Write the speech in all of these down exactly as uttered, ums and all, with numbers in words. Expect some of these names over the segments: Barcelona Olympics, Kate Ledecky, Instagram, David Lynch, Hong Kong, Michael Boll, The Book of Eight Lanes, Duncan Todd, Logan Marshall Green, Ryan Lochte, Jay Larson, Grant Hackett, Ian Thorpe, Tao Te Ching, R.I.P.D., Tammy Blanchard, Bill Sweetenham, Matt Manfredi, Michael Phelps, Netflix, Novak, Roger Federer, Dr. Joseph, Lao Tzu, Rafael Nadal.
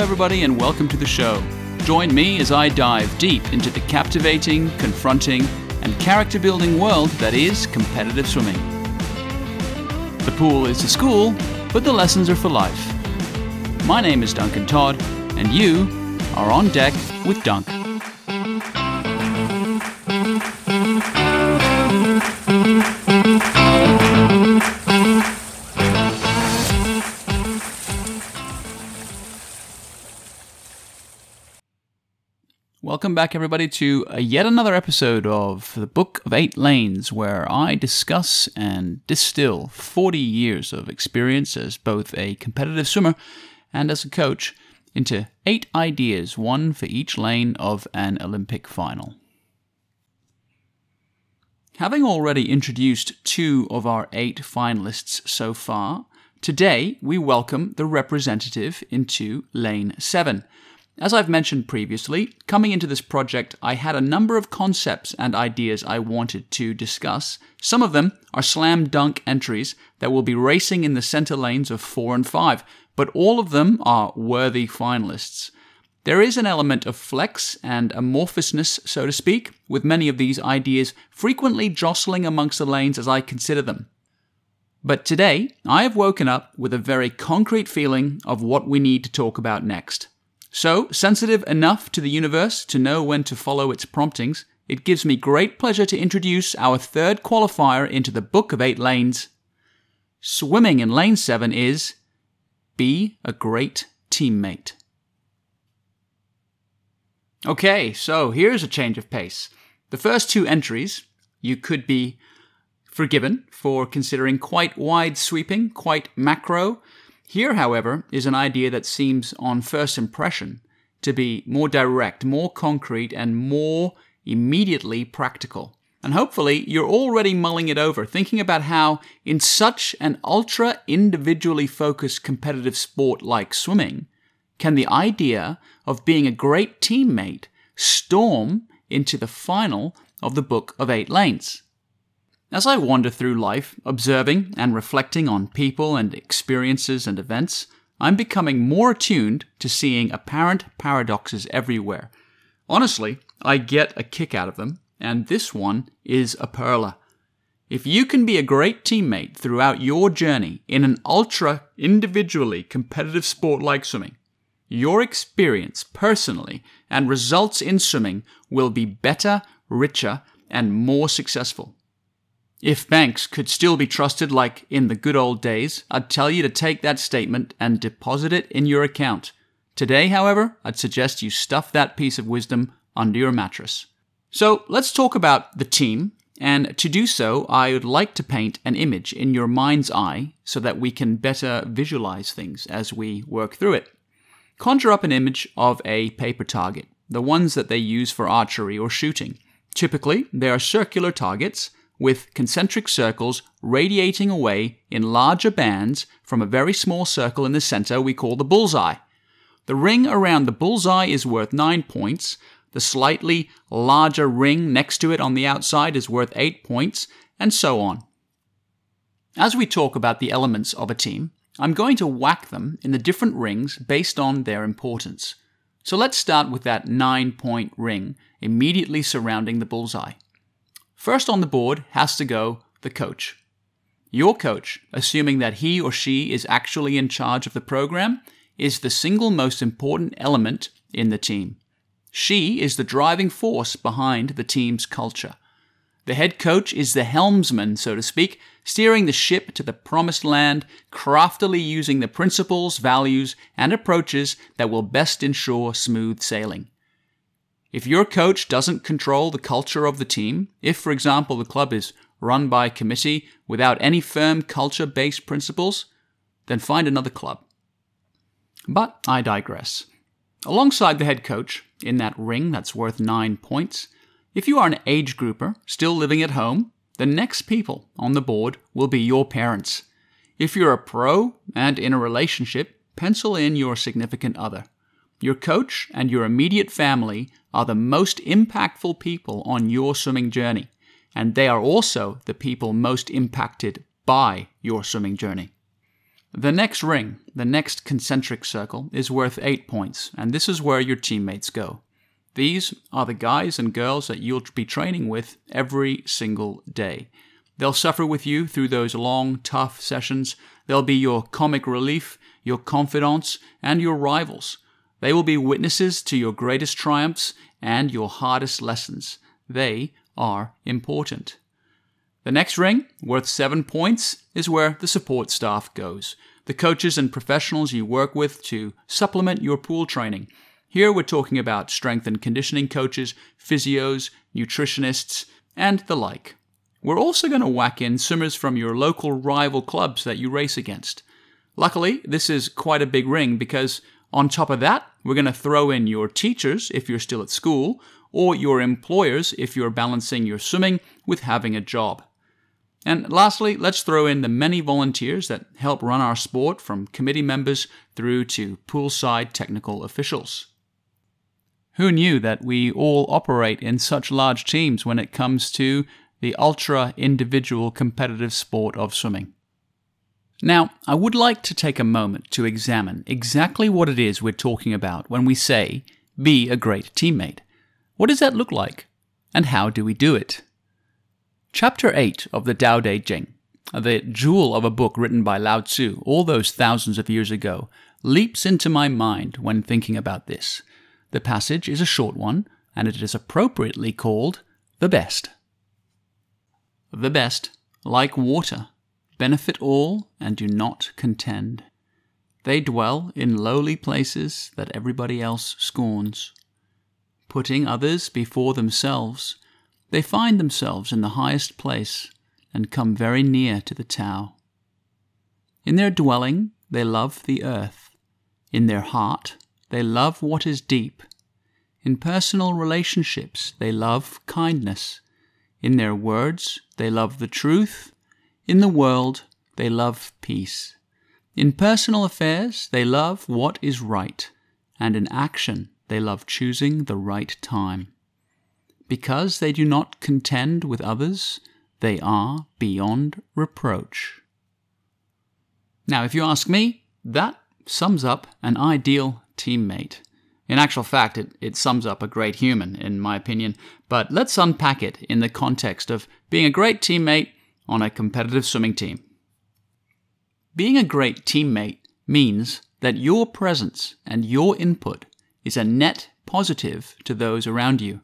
Hello, everybody, and welcome to the show. Join me as I dive deep into the captivating, confronting, and character-building world that is competitive swimming. The pool is the school, but the lessons are for life. My name is Duncan Todd, and you are on deck with Dunk. Welcome back, everybody, to a yet another episode of The Book of Eight Lanes, where I discuss and distill forty years of experience as both a competitive swimmer and as a coach into eight ideas, one for each lane of an Olympic final. Having already introduced two of our eight finalists so far, today we welcome the representative into lane seven. As I've mentioned previously, coming into this project, I had a number of concepts and ideas I wanted to discuss. Some of them are slam dunk entries that will be racing in the center lanes of four and five, but all of them are worthy finalists. There is an element of flex and amorphousness, so to speak, with many of these ideas frequently jostling amongst the lanes as I consider them. But today, I have woken up with a very concrete feeling of what we need to talk about next. So, sensitive enough to the universe to know when to follow its promptings, it gives me great pleasure to introduce our third qualifier into the Book of Eight Lanes. Swimming in lane seven is be a great teammate. Okay, so here's a change of pace. The first two entries, you could be forgiven for considering quite wide-sweeping, quite macro. Here, however, is an idea that seems, on first impression, to be more direct, more concrete, and more immediately practical. And hopefully, you're already mulling it over, thinking about how, in such an ultra-individually focused competitive sport like swimming, can the idea of being a great teammate storm into the final of the Book of Eight Lanes? As I wander through life, observing and reflecting on people and experiences and events, I'm becoming more attuned to seeing apparent paradoxes everywhere. Honestly, I get a kick out of them, and this one is a perler. If you can be a great teammate throughout your journey in an ultra-individually competitive sport like swimming, your experience personally and results in swimming will be better, richer, and more successful. If banks could still be trusted like in the good old days, I'd tell you to take that statement and deposit it in your account. Today, however, I'd suggest you stuff that piece of wisdom under your mattress. So let's talk about the team, and to do so, I would like to paint an image in your mind's eye so that we can better visualize things as we work through it. Conjure up an image of a paper target, the ones that they use for archery or shooting. Typically, they are circular targets with concentric circles radiating away in larger bands from a very small circle in the center we call the bullseye. The ring around the bullseye is worth nine points, the slightly larger ring next to it on the outside is worth eight points, and so on. As we talk about the elements of a team, I'm going to whack them in the different rings based on their importance. So let's start with that nine-point ring immediately surrounding the bullseye. First on the board has to go the coach. Your coach, assuming that he or she is actually in charge of the program, is the single most important element in the team. She is the driving force behind the team's culture. The head coach is the helmsman, so to speak, steering the ship to the promised land, craftily using the principles, values, and approaches that will best ensure smooth sailing. If your coach doesn't control the culture of the team, if, for example, the club is run by a committee without any firm culture-based principles, then find another club. But I digress. Alongside the head coach, in that ring that's worth nine points, if you are an age grouper still living at home, the next people on the board will be your parents. If you're a pro and in a relationship, pencil in your significant other. Your coach and your immediate family are the most impactful people on your swimming journey, and they are also the people most impacted by your swimming journey. The next ring, the next concentric circle, is worth eight points, and this is where your teammates go. These are the guys and girls that you'll be training with every single day. They'll suffer with you through those long, tough sessions. They'll be your comic relief, your confidants, and your rivals. They will be witnesses to your greatest triumphs and your hardest lessons. They are important. The next ring, worth seven points, is where the support staff goes. The coaches and professionals you work with to supplement your pool training. Here we're talking about strength and conditioning coaches, physios, nutritionists, and the like. We're also going to whack in swimmers from your local rival clubs that you race against. Luckily, this is quite a big ring because on top of that, we're going to throw in your teachers if you're still at school, or your employers if you're balancing your swimming with having a job. And lastly, let's throw in the many volunteers that help run our sport, from committee members through to poolside technical officials. Who knew that we all operate in such large teams when it comes to the ultra-individual competitive sport of swimming? Now, I would like to take a moment to examine exactly what it is we're talking about when we say, be a great teammate. What does that look like? And how do we do it? Chapter eight of the Tao Te Ching, the jewel of a book written by Lao Tzu all those thousands of years ago, leaps into my mind when thinking about this. The passage is a short one, and it is appropriately called The Best. The best, like water, benefit all and do not contend. They dwell in lowly places that everybody else scorns. Putting others before themselves, they find themselves in the highest place and come very near to the Tao. In their dwelling, they love the earth. In their heart, they love what is deep. In personal relationships, they love kindness. In their words, they love the truth. In the world, they love peace. In personal affairs, they love what is right. And in action, they love choosing the right time. Because they do not contend with others, they are beyond reproach. Now, if you ask me, that sums up an ideal teammate. In actual fact, it, it sums up a great human, in my opinion. But let's unpack it in the context of being a great teammate on a competitive swimming team. Being a great teammate means that your presence and your input is a net positive to those around you.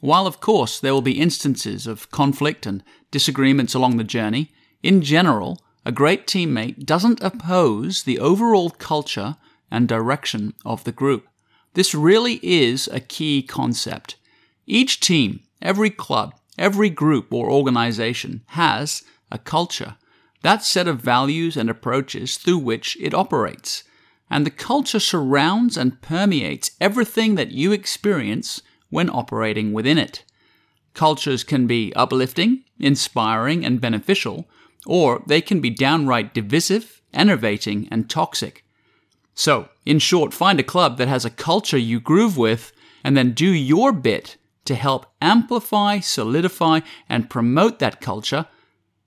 While, of course, there will be instances of conflict and disagreements along the journey, in general, a great teammate doesn't oppose the overall culture and direction of the group. This really is a key concept. Each team, every club, every group or organization has a culture, that set of values and approaches through which it operates. And the culture surrounds and permeates everything that you experience when operating within it. Cultures can be uplifting, inspiring, and beneficial, or they can be downright divisive, enervating, and toxic. So, in short, find a club that has a culture you groove with, and then do your bit to help amplify, solidify, and promote that culture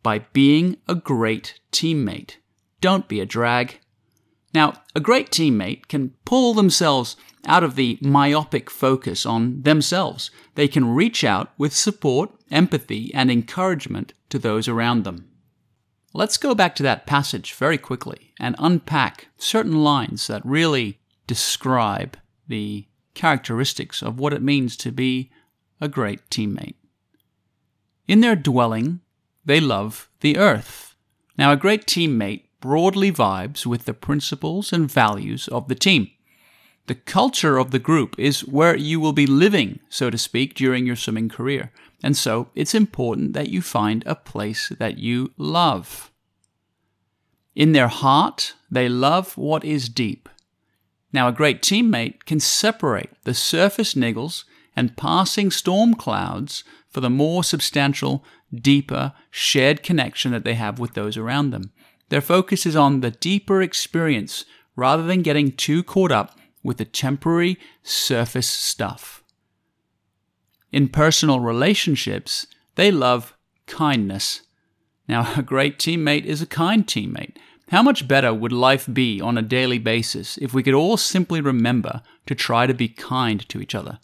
by being a great teammate. Don't be a drag. Now, a great teammate can pull themselves out of the myopic focus on themselves. They can reach out with support, empathy, and encouragement to those around them. Let's go back to that passage very quickly and unpack certain lines that really describe the characteristics of what it means to be a great teammate. In their dwelling, they love the earth. Now, a great teammate broadly vibes with the principles and values of the team. The culture of the group is where you will be living, so to speak, during your swimming career. And so it's important that you find a place that you love. In their heart, they love what is deep. Now, a great teammate can separate the surface niggles and passing storm clouds for the more substantial, deeper, shared connection that they have with those around them. Their focus is on the deeper experience rather than getting too caught up with the temporary surface stuff. In personal relationships, they love kindness. Now, a great teammate is a kind teammate. How much better would life be on a daily basis if we could all simply remember to try to be kind to each other?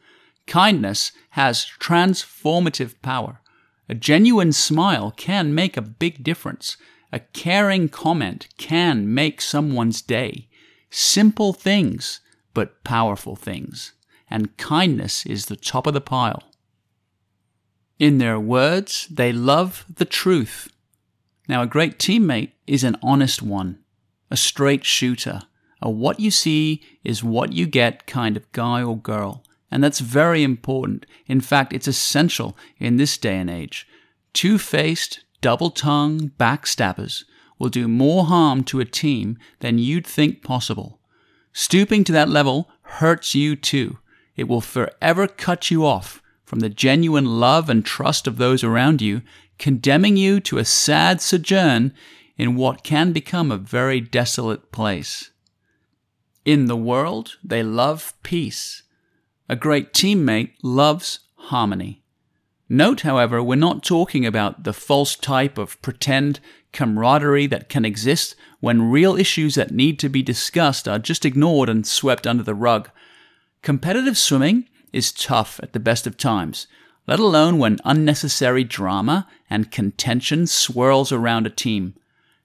Kindness has transformative power. A genuine smile can make a big difference. A caring comment can make someone's day. Simple things, but powerful things. And kindness is the top of the pile. In their words, they love the truth. Now, a great teammate is an honest one, a straight shooter, a what you see is what you get kind of guy or girl. And that's very important. In fact, it's essential in this day and age. Two-faced, double-tongued backstabbers will do more harm to a team than you'd think possible. Stooping to that level hurts you too. It will forever cut you off from the genuine love and trust of those around you, condemning you to a sad sojourn in what can become a very desolate place. In the world, they love peace. A great teammate loves harmony. Note, however, we're not talking about the false type of pretend camaraderie that can exist when real issues that need to be discussed are just ignored and swept under the rug. Competitive swimming is tough at the best of times, let alone when unnecessary drama and contention swirls around a team.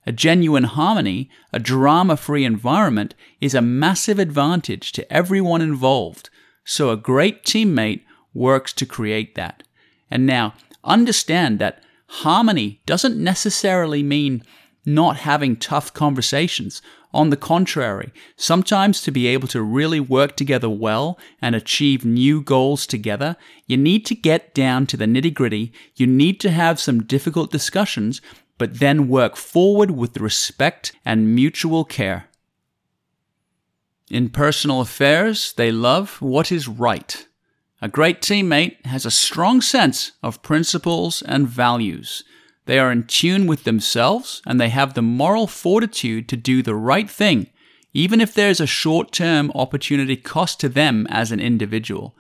A genuine harmony, a drama-free environment, is a massive advantage to everyone involved, so a great teammate works to create that. And now, understand that harmony doesn't necessarily mean not having tough conversations. On the contrary, sometimes to be able to really work together well and achieve new goals together, you need to get down to the nitty-gritty, you need to have some difficult discussions, but then work forward with respect and mutual care. In personal affairs, they love what is right. A great teammate has a strong sense of principles and values. They are in tune with themselves and they have the moral fortitude to do the right thing, even if there is a short-term opportunity cost to them as an individual.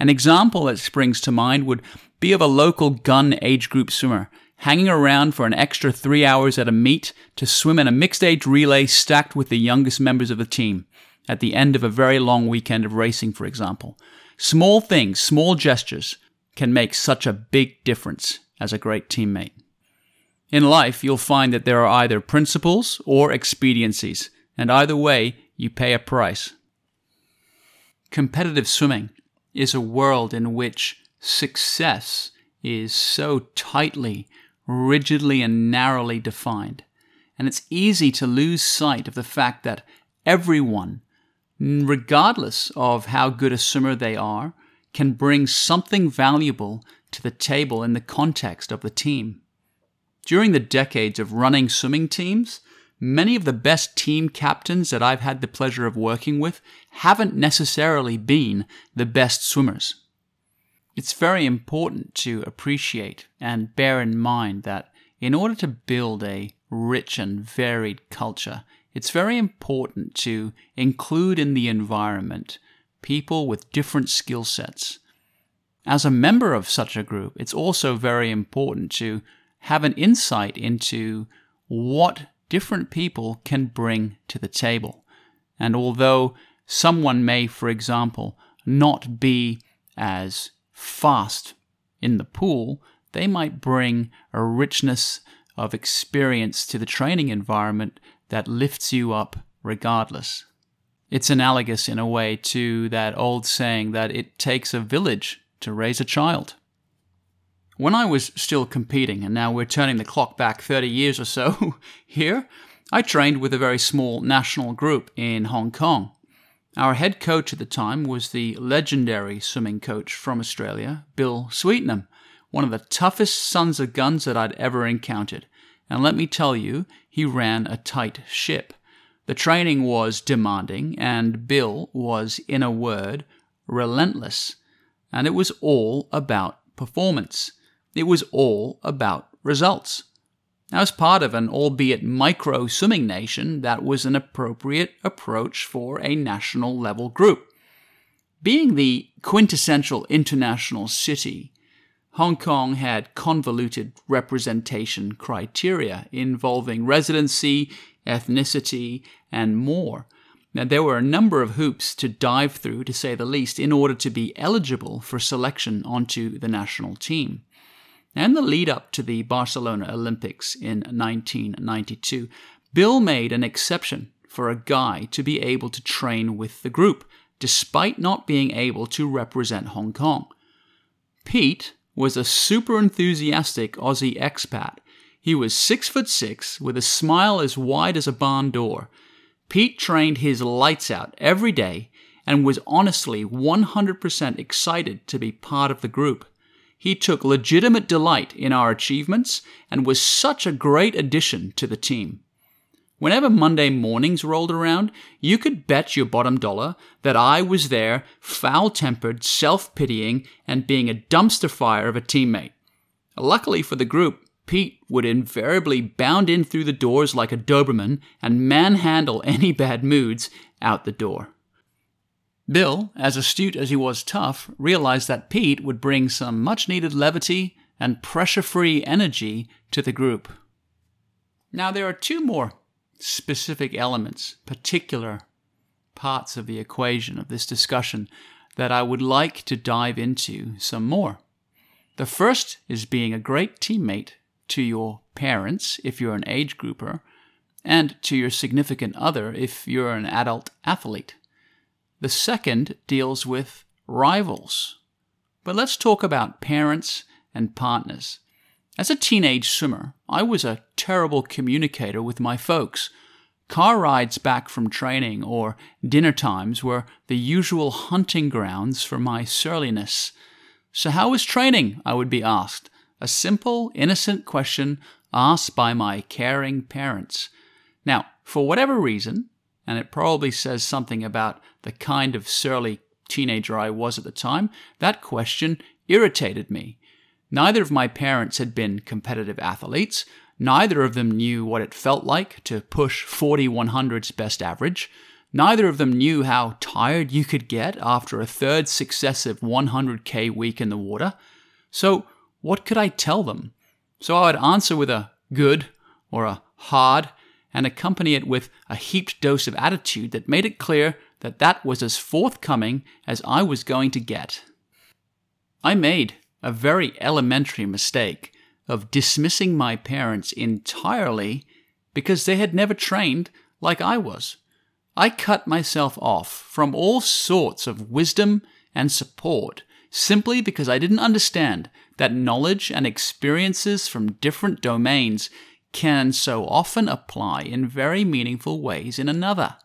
An example that springs to mind would be of a local gun age group swimmer hanging around for an extra three hours at a meet to swim in a mixed-age relay stacked with the youngest members of the team, at the end of a very long weekend of racing, for example. Small things, small gestures can make such a big difference as a great teammate. In life, you'll find that there are either principles or expediencies, and either way, you pay a price. Competitive swimming is a world in which success is so tightly, rigidly, and narrowly defined, and it's easy to lose sight of the fact that everyone, regardless of how good a swimmer they are, can bring something valuable to the table in the context of the team. During the decades of running swimming teams, many of the best team captains that I've had the pleasure of working with haven't necessarily been the best swimmers. It's very important to appreciate and bear in mind that in order to build a rich and varied culture, it's very important to include in the environment people with different skill sets. As a member of such a group, it's also very important to have an insight into what different people can bring to the table. And although someone may, for example, not be as fast in the pool, they might bring a richness of experience to the training environment that lifts you up regardless. It's analogous in a way to that old saying that it takes a village to raise a child. When I was still competing, and now we're turning the clock back thirty years or so here, I trained with a very small national group in Hong Kong. Our head coach at the time was the legendary swimming coach from Australia, Bill Sweetenham, one of the toughest sons of guns that I'd ever encountered. And let me tell you, he ran a tight ship. The training was demanding, and Bill was, in a word, relentless. And it was all about performance. It was all about results. Now, as part of an albeit micro swimming nation, that was an appropriate approach for a national level group. Being the quintessential international city, Hong Kong had convoluted representation criteria involving residency, ethnicity, and more. Now, there were a number of hoops to dive through, to say the least, in order to be eligible for selection onto the national team. And the lead-up to the Barcelona Olympics in nineteen ninety-two, Bill made an exception for a guy to be able to train with the group, despite not being able to represent Hong Kong. Pete was a super enthusiastic Aussie expat. He was six foot six, with a smile as wide as a barn door. Pete trained his lights out every day and was honestly one hundred percent excited to be part of the group. He took legitimate delight in our achievements and was such a great addition to the team. Whenever Monday mornings rolled around, you could bet your bottom dollar that I was there, foul-tempered, self-pitying, and being a dumpster fire of a teammate. Luckily for the group, Pete would invariably bound in through the doors like a Doberman and manhandle any bad moods out the door. Bill, as astute as he was tough, realized that Pete would bring some much-needed levity and pressure-free energy to the group. Now, there are two more specific elements, particular parts of the equation of this discussion that I would like to dive into some more. The first is being a great teammate to your parents, if you're an age grouper, and to your significant other, if you're an adult athlete. The second deals with rivals. But let's talk about parents and partners. As a teenage swimmer, I was a terrible communicator with my folks. Car rides back from training or dinner times were the usual hunting grounds for my surliness. So how was training? I would be asked. A simple, innocent question asked by my caring parents. Now, for whatever reason, and it probably says something about the kind of surly teenager I was at the time, that question irritated me. Neither of my parents had been competitive athletes. Neither of them knew what it felt like to push forty one hundred's best average. Neither of them knew how tired you could get after a third successive one hundred k week in the water. So what could I tell them? So I would answer with a good or a hard and accompany it with a heaped dose of attitude that made it clear that that was as forthcoming as I was going to get. I made a very elementary mistake of dismissing my parents entirely because they had never trained like I was. I cut myself off from all sorts of wisdom and support simply because I didn't understand that knowledge and experiences from different domains can so often apply in very meaningful ways in another.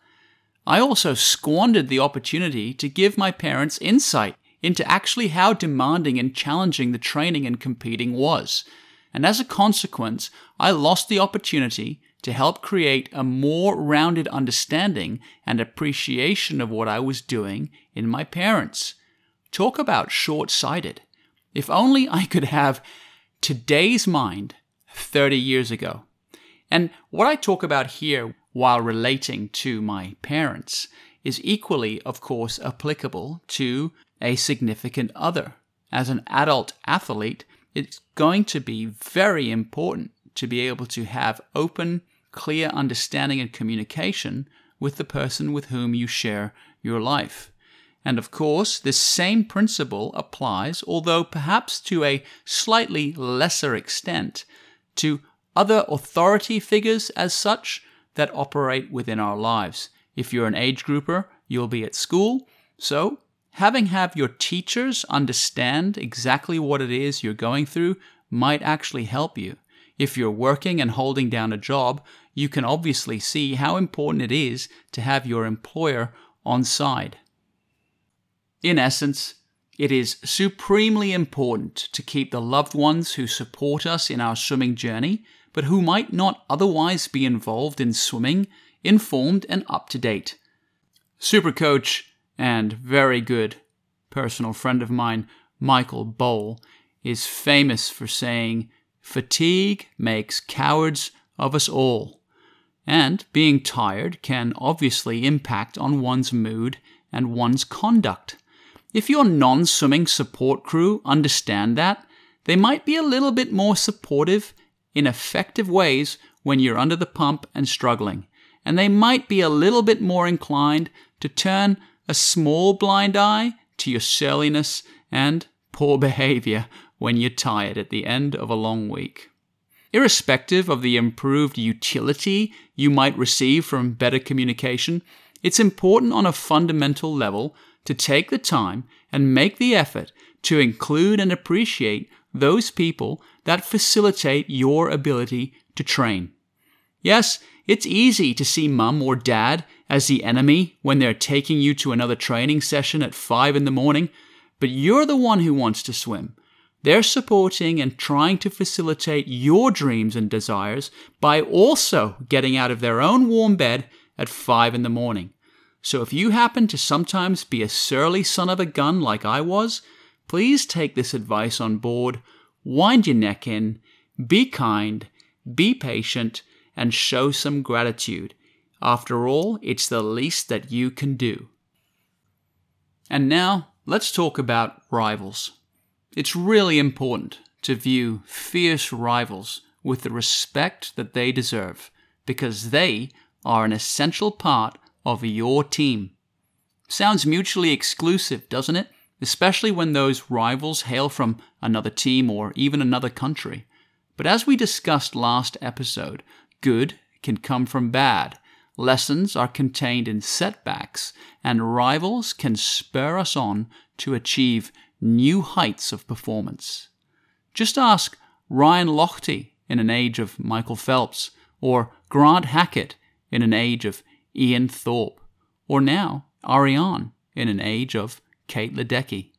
I also squandered the opportunity to give my parents insight into actually how demanding and challenging the training and competing was. And as a consequence, I lost the opportunity to help create a more rounded understanding and appreciation of what I was doing in my parents. Talk about short-sighted. If only I could have today's mind thirty years ago. And what I talk about here while relating to my parents is equally, of course, applicable to a significant other. As an adult athlete, it's going to be very important to be able to have open, clear understanding and communication with the person with whom you share your life. And of course, this same principle applies, although perhaps to a slightly lesser extent, to other authority figures as such that operate within our lives. If you're an age grouper, you'll be at school, so having have your teachers understand exactly what it is you're going through might actually help you. If you're working and holding down a job, you can obviously see how important it is to have your employer on side. In essence, it is supremely important to keep the loved ones who support us in our swimming journey, but who might not otherwise be involved in swimming, informed and up to date. Supercoach and very good personal friend of mine, Michael Boll, is famous for saying, "Fatigue makes cowards of us all." And being tired can obviously impact on one's mood and one's conduct. If your non-swimming support crew understand that, they might be a little bit more supportive in effective ways when you're under the pump and struggling. and they might be a little bit more inclined to turn a small blind eye to your surliness and poor behavior when you're tired at the end of a long week. Irrespective of the improved utility you might receive from better communication, it's important on a fundamental level to take the time and make the effort to include and appreciate those people that facilitate your ability to train. Yes, it's easy to see mum or dad as the enemy when they're taking you to another training session at five in the morning, but you're the one who wants to swim. They're supporting and trying to facilitate your dreams and desires by also getting out of their own warm bed at five in the morning. So if you happen to sometimes be a surly son of a gun like I was, please take this advice on board, wind your neck in, be kind, be patient, and show some gratitude. After all, it's the least that you can do. And now, let's talk about rivals. It's really important to view fierce rivals with the respect that they deserve, because they are an essential part of your team. Sounds mutually exclusive, doesn't it? Especially when those rivals hail from another team or even another country. But as we discussed last episode, good can come from bad. Lessons are contained in setbacks, and rivals can spur us on to achieve new heights of performance. Just ask Ryan Lochte in an age of Michael Phelps, or Grant Hackett in an age of Ian Thorpe, or now Ariane in an age of Kate Ledecky.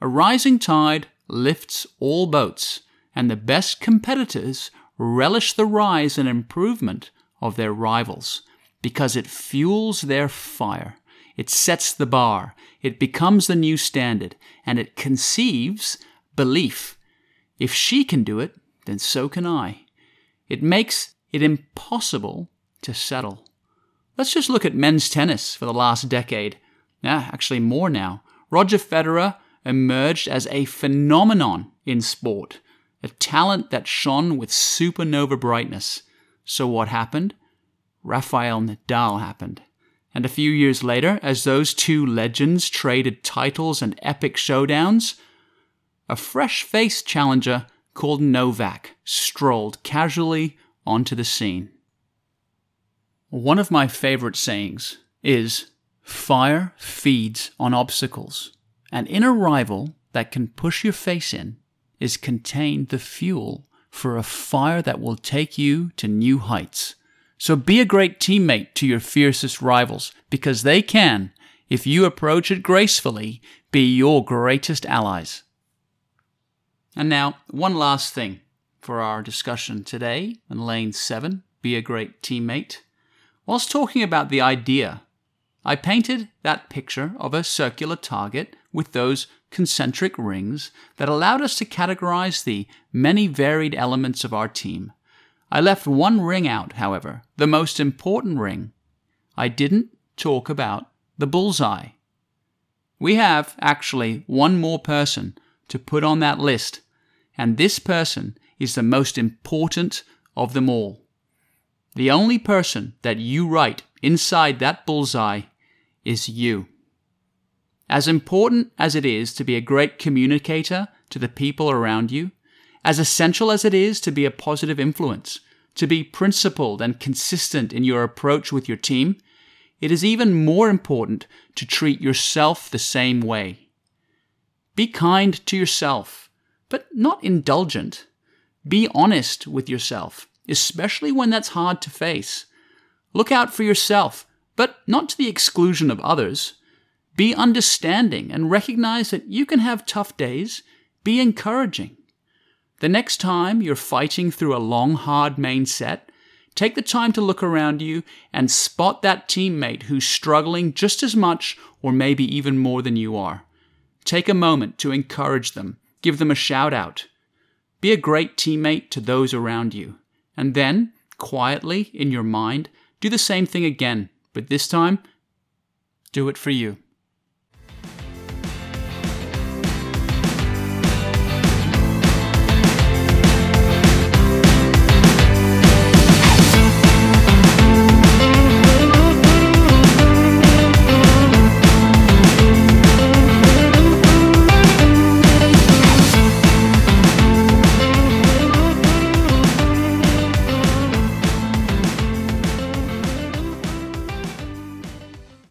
A rising tide lifts all boats, and the best competitors relish the rise and improvement of their rivals because it fuels their fire. It sets the bar, it becomes the new standard, and it conceives belief. If she can do it, then so can I. It makes it impossible to settle. Let's just look at men's tennis for the last decade. Nah, actually more now. Roger Federer emerged as a phenomenon in sport, a talent that shone with supernova brightness. So what happened? Rafael Nadal happened. And a few years later, as those two legends traded titles and epic showdowns, a fresh-faced challenger called Novak strolled casually onto the scene. One of my favorite sayings is, fire feeds on obstacles. An inner rival that can push your face in is contained the fuel for a fire that will take you to new heights. So be a great teammate to your fiercest rivals, because they can, if you approach it gracefully, be your greatest allies. And now, one last thing for our discussion today in Lane seven, be a great teammate. Whilst talking about the idea, I painted that picture of a circular target with those concentric rings that allowed us to categorize the many varied elements of our team. I left one ring out, however, the most important ring. I didn't talk about the bullseye. We have, actually, one more person to put on that list, and this person is the most important of them all. The only person that you write inside that bullseye is you. As important as it is to be a great communicator to the people around you, as essential as it is to be a positive influence, to be principled and consistent in your approach with your team, it is even more important to treat yourself the same way. Be kind to yourself, but not indulgent. Be honest with yourself, especially when that's hard to face. Look out for yourself, but not to the exclusion of others. Be understanding and recognize that you can have tough days. Be encouraging. The next time you're fighting through a long, hard main set, take the time to look around you and spot that teammate who's struggling just as much or maybe even more than you are. Take a moment to encourage them. Give them a shout out. Be a great teammate to those around you. And then, quietly in your mind, do the same thing again, but this time, do it for you.